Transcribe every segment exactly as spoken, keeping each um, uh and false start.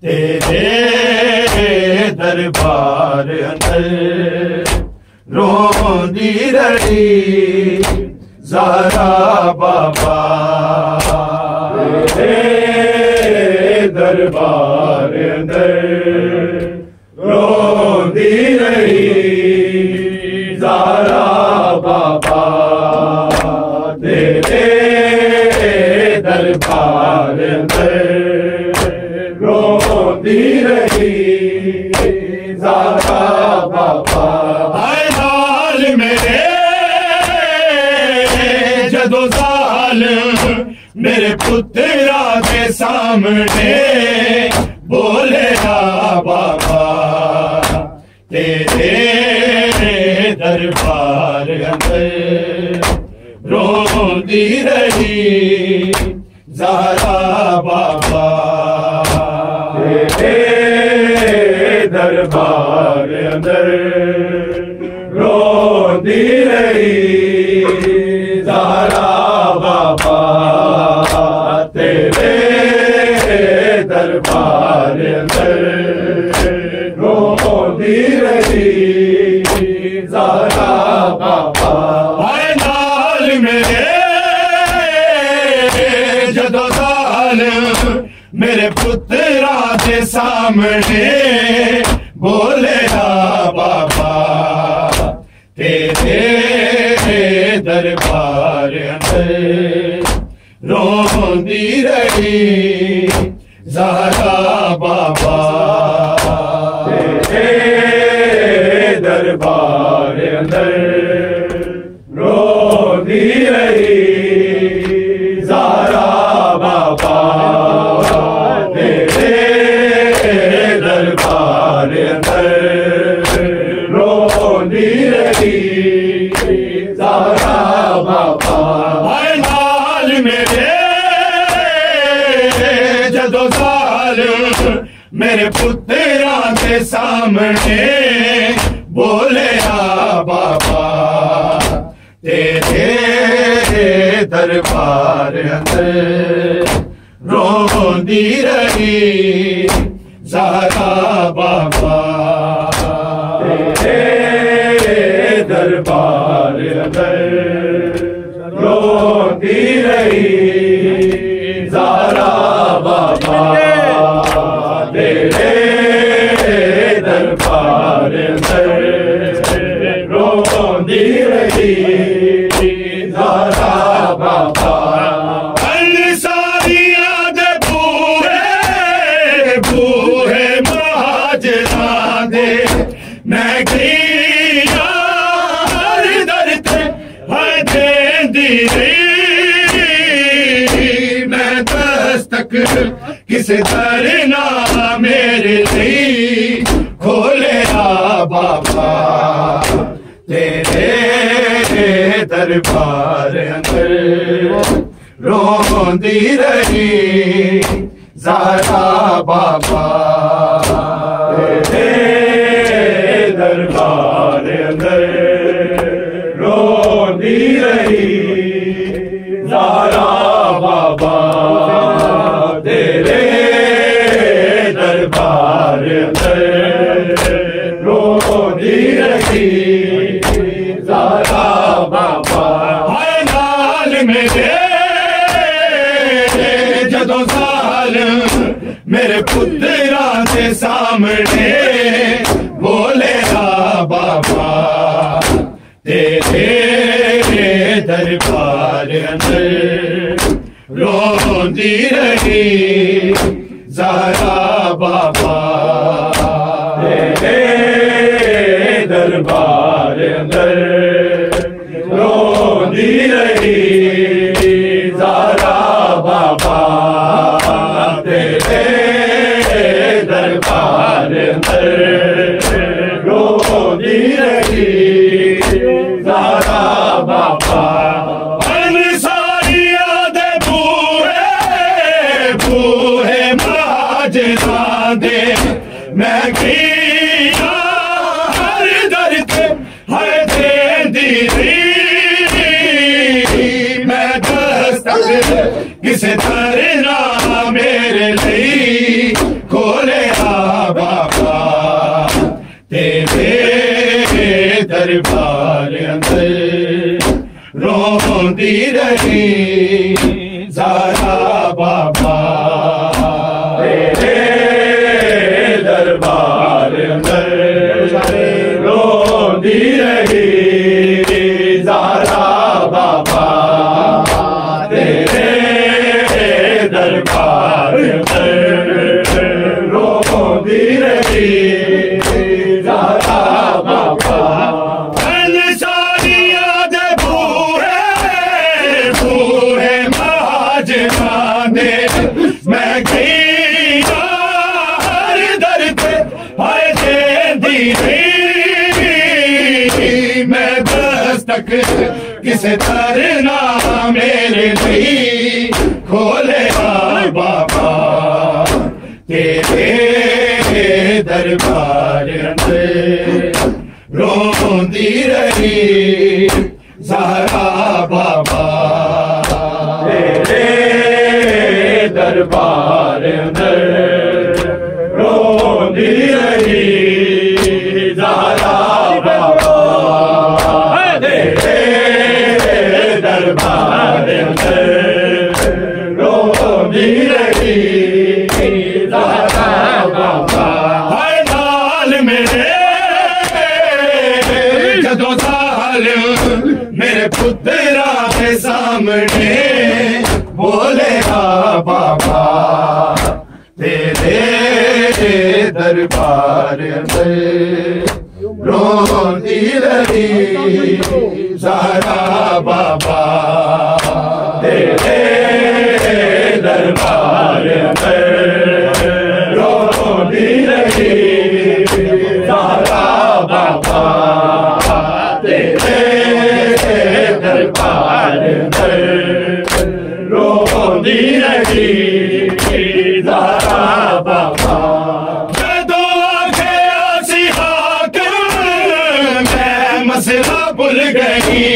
تیرے دربار اندر روندی رڑی زہرا بابا، تیرے دربار اندر روندی رڑی زہرا بابا، تیرے دربار اندر روندی رڑی زہرا بابا۔ میرے پترا کے سامنے بولے گا بابا، تیرے دربار اندر روندی رہی زہرا بابا، تیرے دربار اندر روندی رہی زہرا بابا، تیرے دربار اندر روندی رہی زہرا بابا۔ اے نال میرے جدو ظالم میرے پترا دے سامنے بولے گا بابا، تیرے دربار اندر روندی رہی زہرا بابا، تیرے دربار اندر روندی رہی زہرا بابا، تیرے دربار اندر روندی رہی زہرا بابا۔ میرے جدو ظالم میرے پترا کے سامنے بولے آ بابا، تیرے دربار اندر روندی رہی زہرا بابا، تیرے دربار اندر روندی رہی زہرا بابا، تیرے دربار اندر روندی رہی زہرا بابا۔ انصاریاں دے بوہے بوہے مہاجراں دے میں کس درنا میرے لی کھولے آ بابا، تیرے دربار اندر روندی رہی زہرا بابا، تیرے دربار اندر روندی رہی زہرا بابا، تیرے دربار اندر روندی رہی زہرا بابا۔ اے نال میرے جدو ظالم میرے پترا کے سامنے بولے گا بابا، تیرے دربار اندر روندی رہی زہرا بابا، تیرے دربار اندر روندی رہی زہرا بابا، تیرے دربار اندر روندی رہی زہرا بابا۔ میں کیا ہر درد ہر دین دیری میں دستک کسے درنا میرے لئے دربار اندر روندی رہی زارا بابا تیرے دربار اندر روندی رہی زارا بابا تیرے دربار اندر روندی رہی کس طرح میرے لیے کھولے بابا تیرے دربار اندر روندی رہی زہرا بابا تیرے دربار اندر روندی رہی زہرا میرے پترا کے سامنے بولے ہاں بابا تیرے دربار میں روندی رہی زہرا بابا تیرے دربار میں روندی رہی زہرا بابا روندی رہی زہرا بابا میں دعا گیا سہا کر میں مسئلہ بھول گئی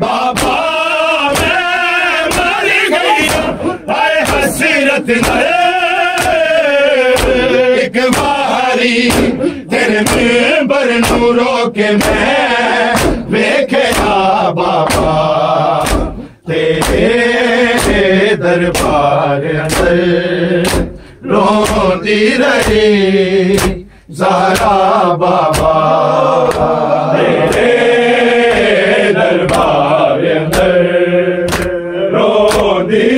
بابا میں مر گئی اے حسرت ایک باری تیرے منبر نوروں کے میں دیکھا بابا تیرے دربار اندر روندی رہی زہرا بابا تیرے دربار اندر روندی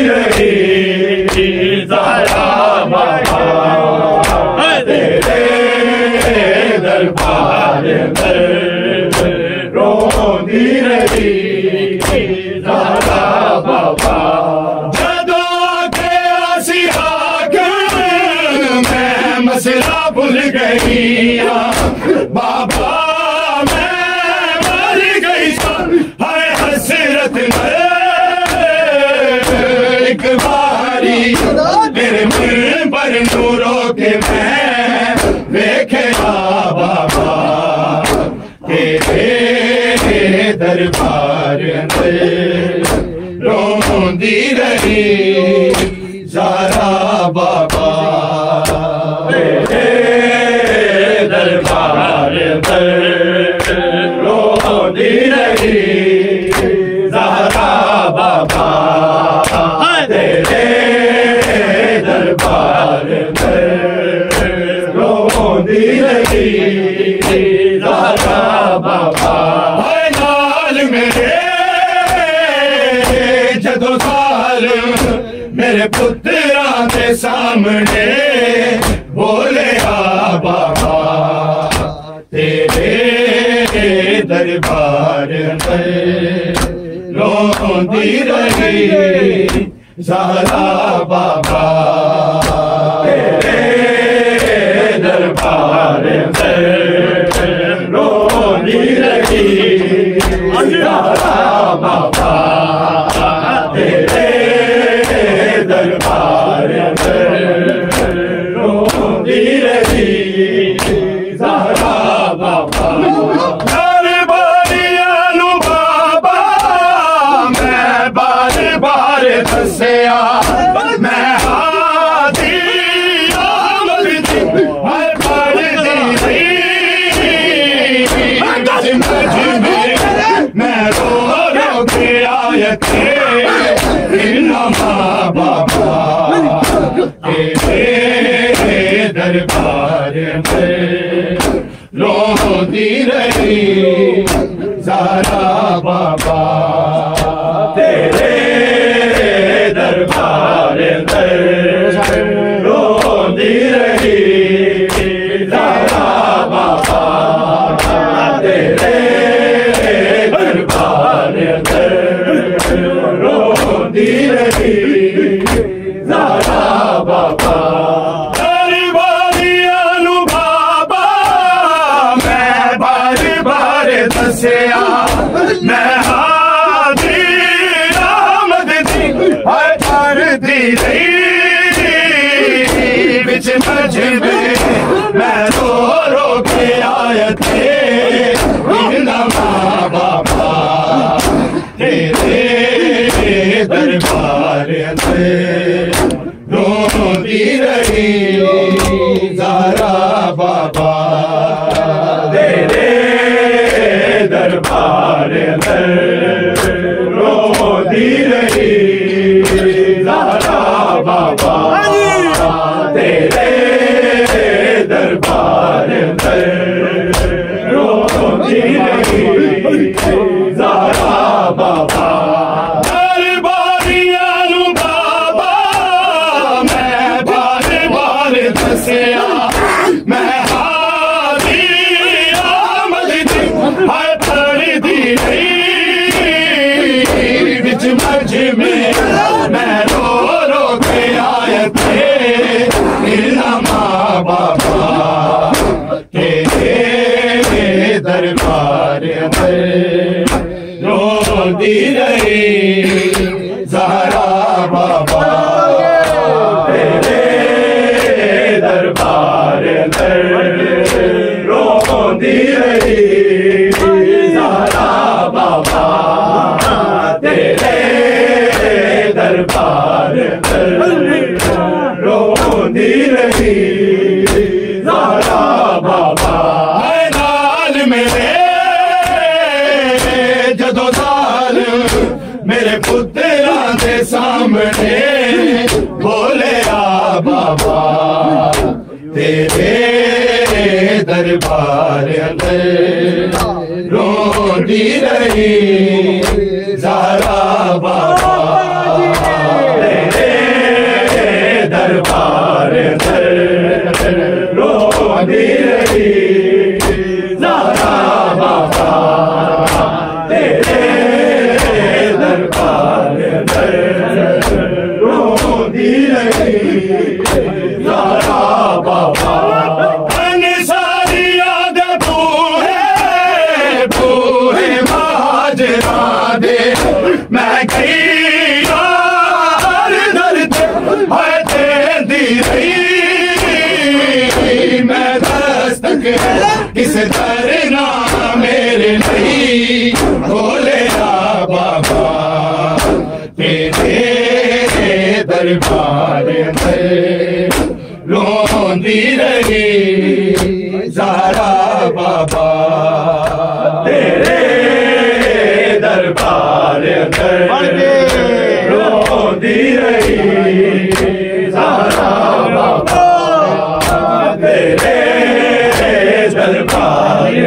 رہی زہرا بابا تیرے دربار اندر زہرا بابا جدوں کے آسیہ میں مسئلہ بھول گئی بابا میں مر گئی ہر حسرت میں ایک باری میرے منبر نوروں کے میں دیکھا بابا تیرے دربار اندر روندی رہی زہرا بابا تیرے دربار اندر روندی رہی زہرا بابا تیرے دربار اندر روندی رہی زہرا بابا جدو سال میرے پترا کے سامنے بولے ہاں بابا تیرے دربار میں روندی رہی زہرا بابا تیرے دربار میں روندی رہی زہرا بابا تیرے دربار میں روندی رہی زہرا بابا درباریانو بابا میں بار بار پھنسیا میں ہاں دربار میں روتی رہی زارا بابا، تیرے دربار میں روتی رہی زارا بابا، تیرے دربار میں روتی رہی زارا بابا۔ میں حاضر آمد دی ہر ہر دی رہی بچ مجمے میں رو رو کے آیا تھے نما بابا، تیرے دربار سے روتی رہی زارا بابا، تیرے دربار میں روتی رہی زارا بابا، تیرے دربار میں روتی رہی زارا بابا۔ درباریانو بابا میں بار بار دسیا، میں حاضر آمد دی بچ مجھ میں میں رو رو کے آئے تھے نما بابا، تیرے دربار میں روتی رہی زارا بابا، تیرے دربار میں روتی رہی بابا، تیرے دربار میں روتی رہی زارا بابا۔ اے لال میرے جدو سال میرے پتراں دے سامنے بولیا بابا، تیرے دربار میں روتی رہی زارا بابا، تیرے دربار میں روتی رہی زارا بابا، تیرے دربار میں روتی رہی زارا بابا۔ میں گئی یار درد ہٹے دی رہی، میں دستک کس درنا میرے نہیں بھولیا بابا، تیرے دربار میں روندی رہی زارا بابا، تیرے دربار میں روتی رہی زارا بابا، تیرے دربار میں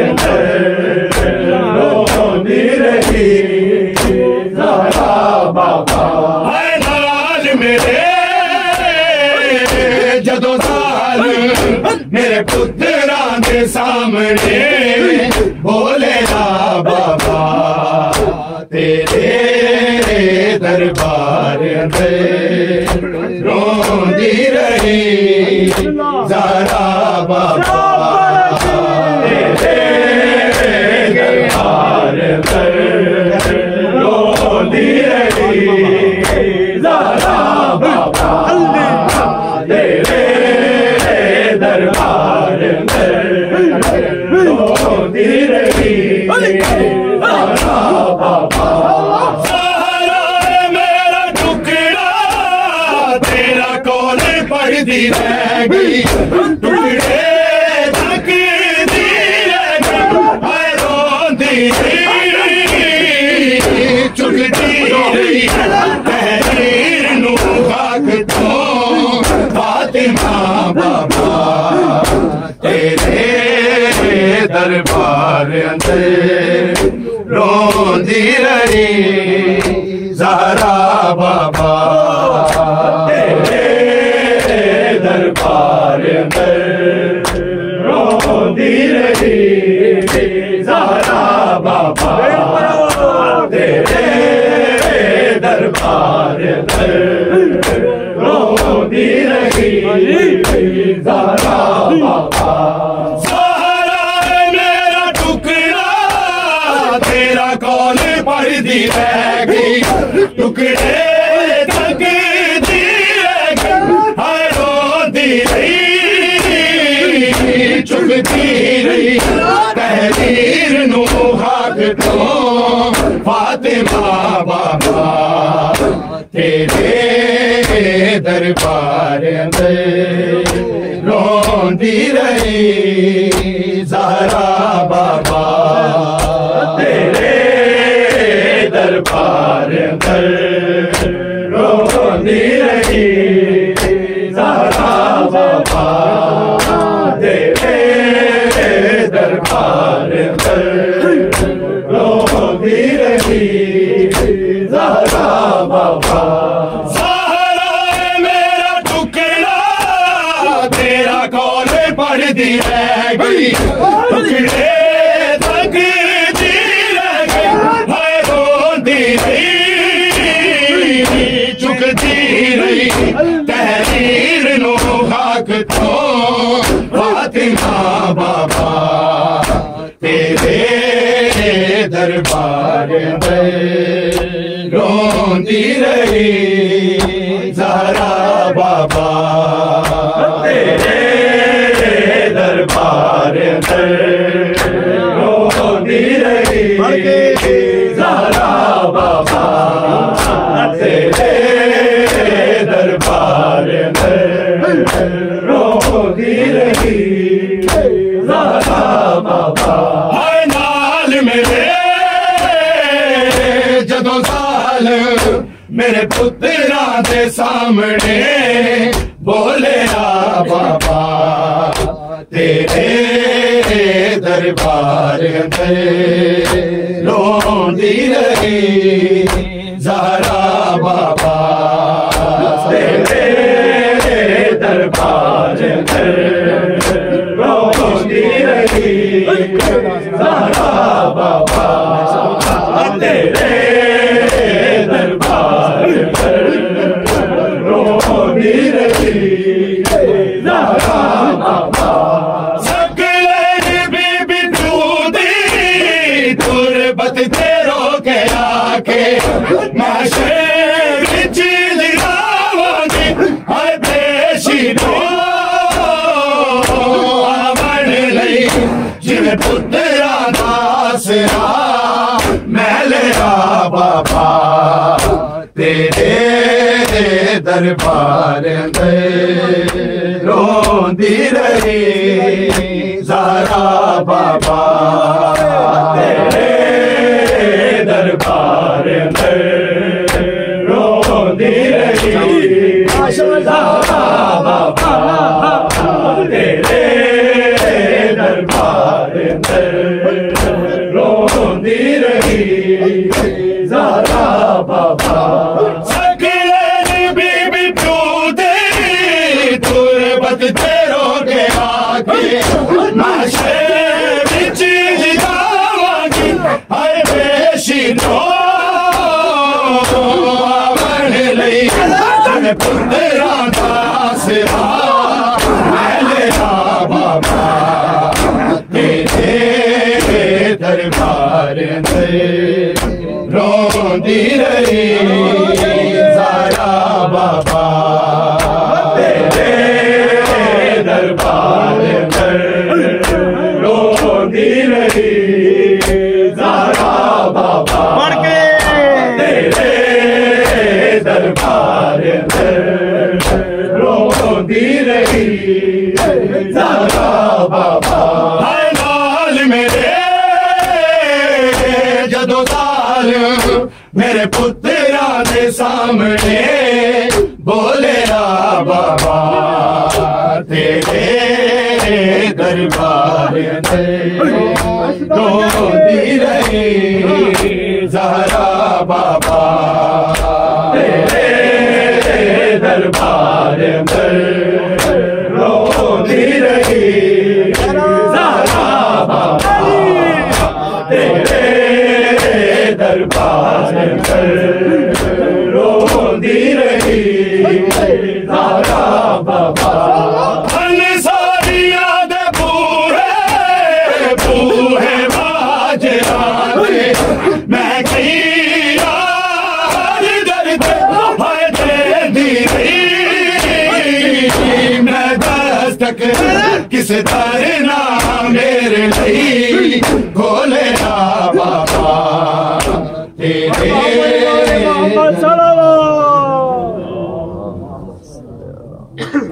روتی رہی زارا بابا۔ اے لال میرے جدو سال میرے پتراں دے سامنے بولے لا بابا، تیرے دربار میں روتی رہی زارا بابا، تیرے دربار میں روتی رہی زارا بابا، تیرے دربار میں روتی رہی سہارا میرا ٹکڑا تیرا کون پڑتی رہ گئی، ٹکڑے تک دی رہ گئی روندی چٹتی رہی تحریر نو کاک تو فاطمہ بابا، دربار اندر روندی رہی زہرا بابا تیرے دربار اندر روندی رہی زہرا بابا تیرے دربار اندر روندی رہی زہرا بابا ٹکڑے تک دی روندی رہی چلتی رہی تحریر نو ہاتھ دو فاطمہ بابا تیرے دربار اندر روندی رہی زہرا بابا دربار اندر روندی رہی زہرا بابا تیرے دربار اندر روندی رہی زہرا بابا زہرا میرا ٹکڑا تیرا کال پڑتی رہ گئی ٹکڑے تحریر نو خاک تو فاطمہ بابا تیرے دربار میں روندی رہی زہرا بابا تیرے دربار میں روندی رہی زہرا بابا تیرے دربار میں روندی رہی زہرا بابا ہے نال میرے جدوں سال میرے پتراں دے سامنے بولیا بابا تیرے دربار میں روندی رہی زہرا بابا تیرے دربار میں روندی رہی زہرا بابا تیرے دربار میں روندی رہی زہرا بابا سکلے بی بی دودی تربت تیرو کے آکے محشر پترا داسرا میلیا بابا تیرے دربار میں روندی رہی زہرا بابا تیرے دربار میں روندی رہی زہرا بابا تیرے دربار روندی رہی زہرا بابا سکلے بی بی دودی تربت تیرو کے آگے محشر وچ جاواں ہائے بے شیدو آوڑ لئی تن پتراں دا سرا میلیا بابا دربار میں روندی رہی زہرا بابا تیرے دربار میں روندی رہی زہرا بابا تیرے دربار میں روندی رہی زہرا بابا میرے پتراں دے سامنے بولیا بابا تیرے دربار میں دو دی رہی زہرا بابا تیرے دربار میں رو دی رہی زہرا بابا تیرے دربار میں رو دی رہی زہرا بابا کس دھرنا میرے لئی بھولے نا بابا تیرے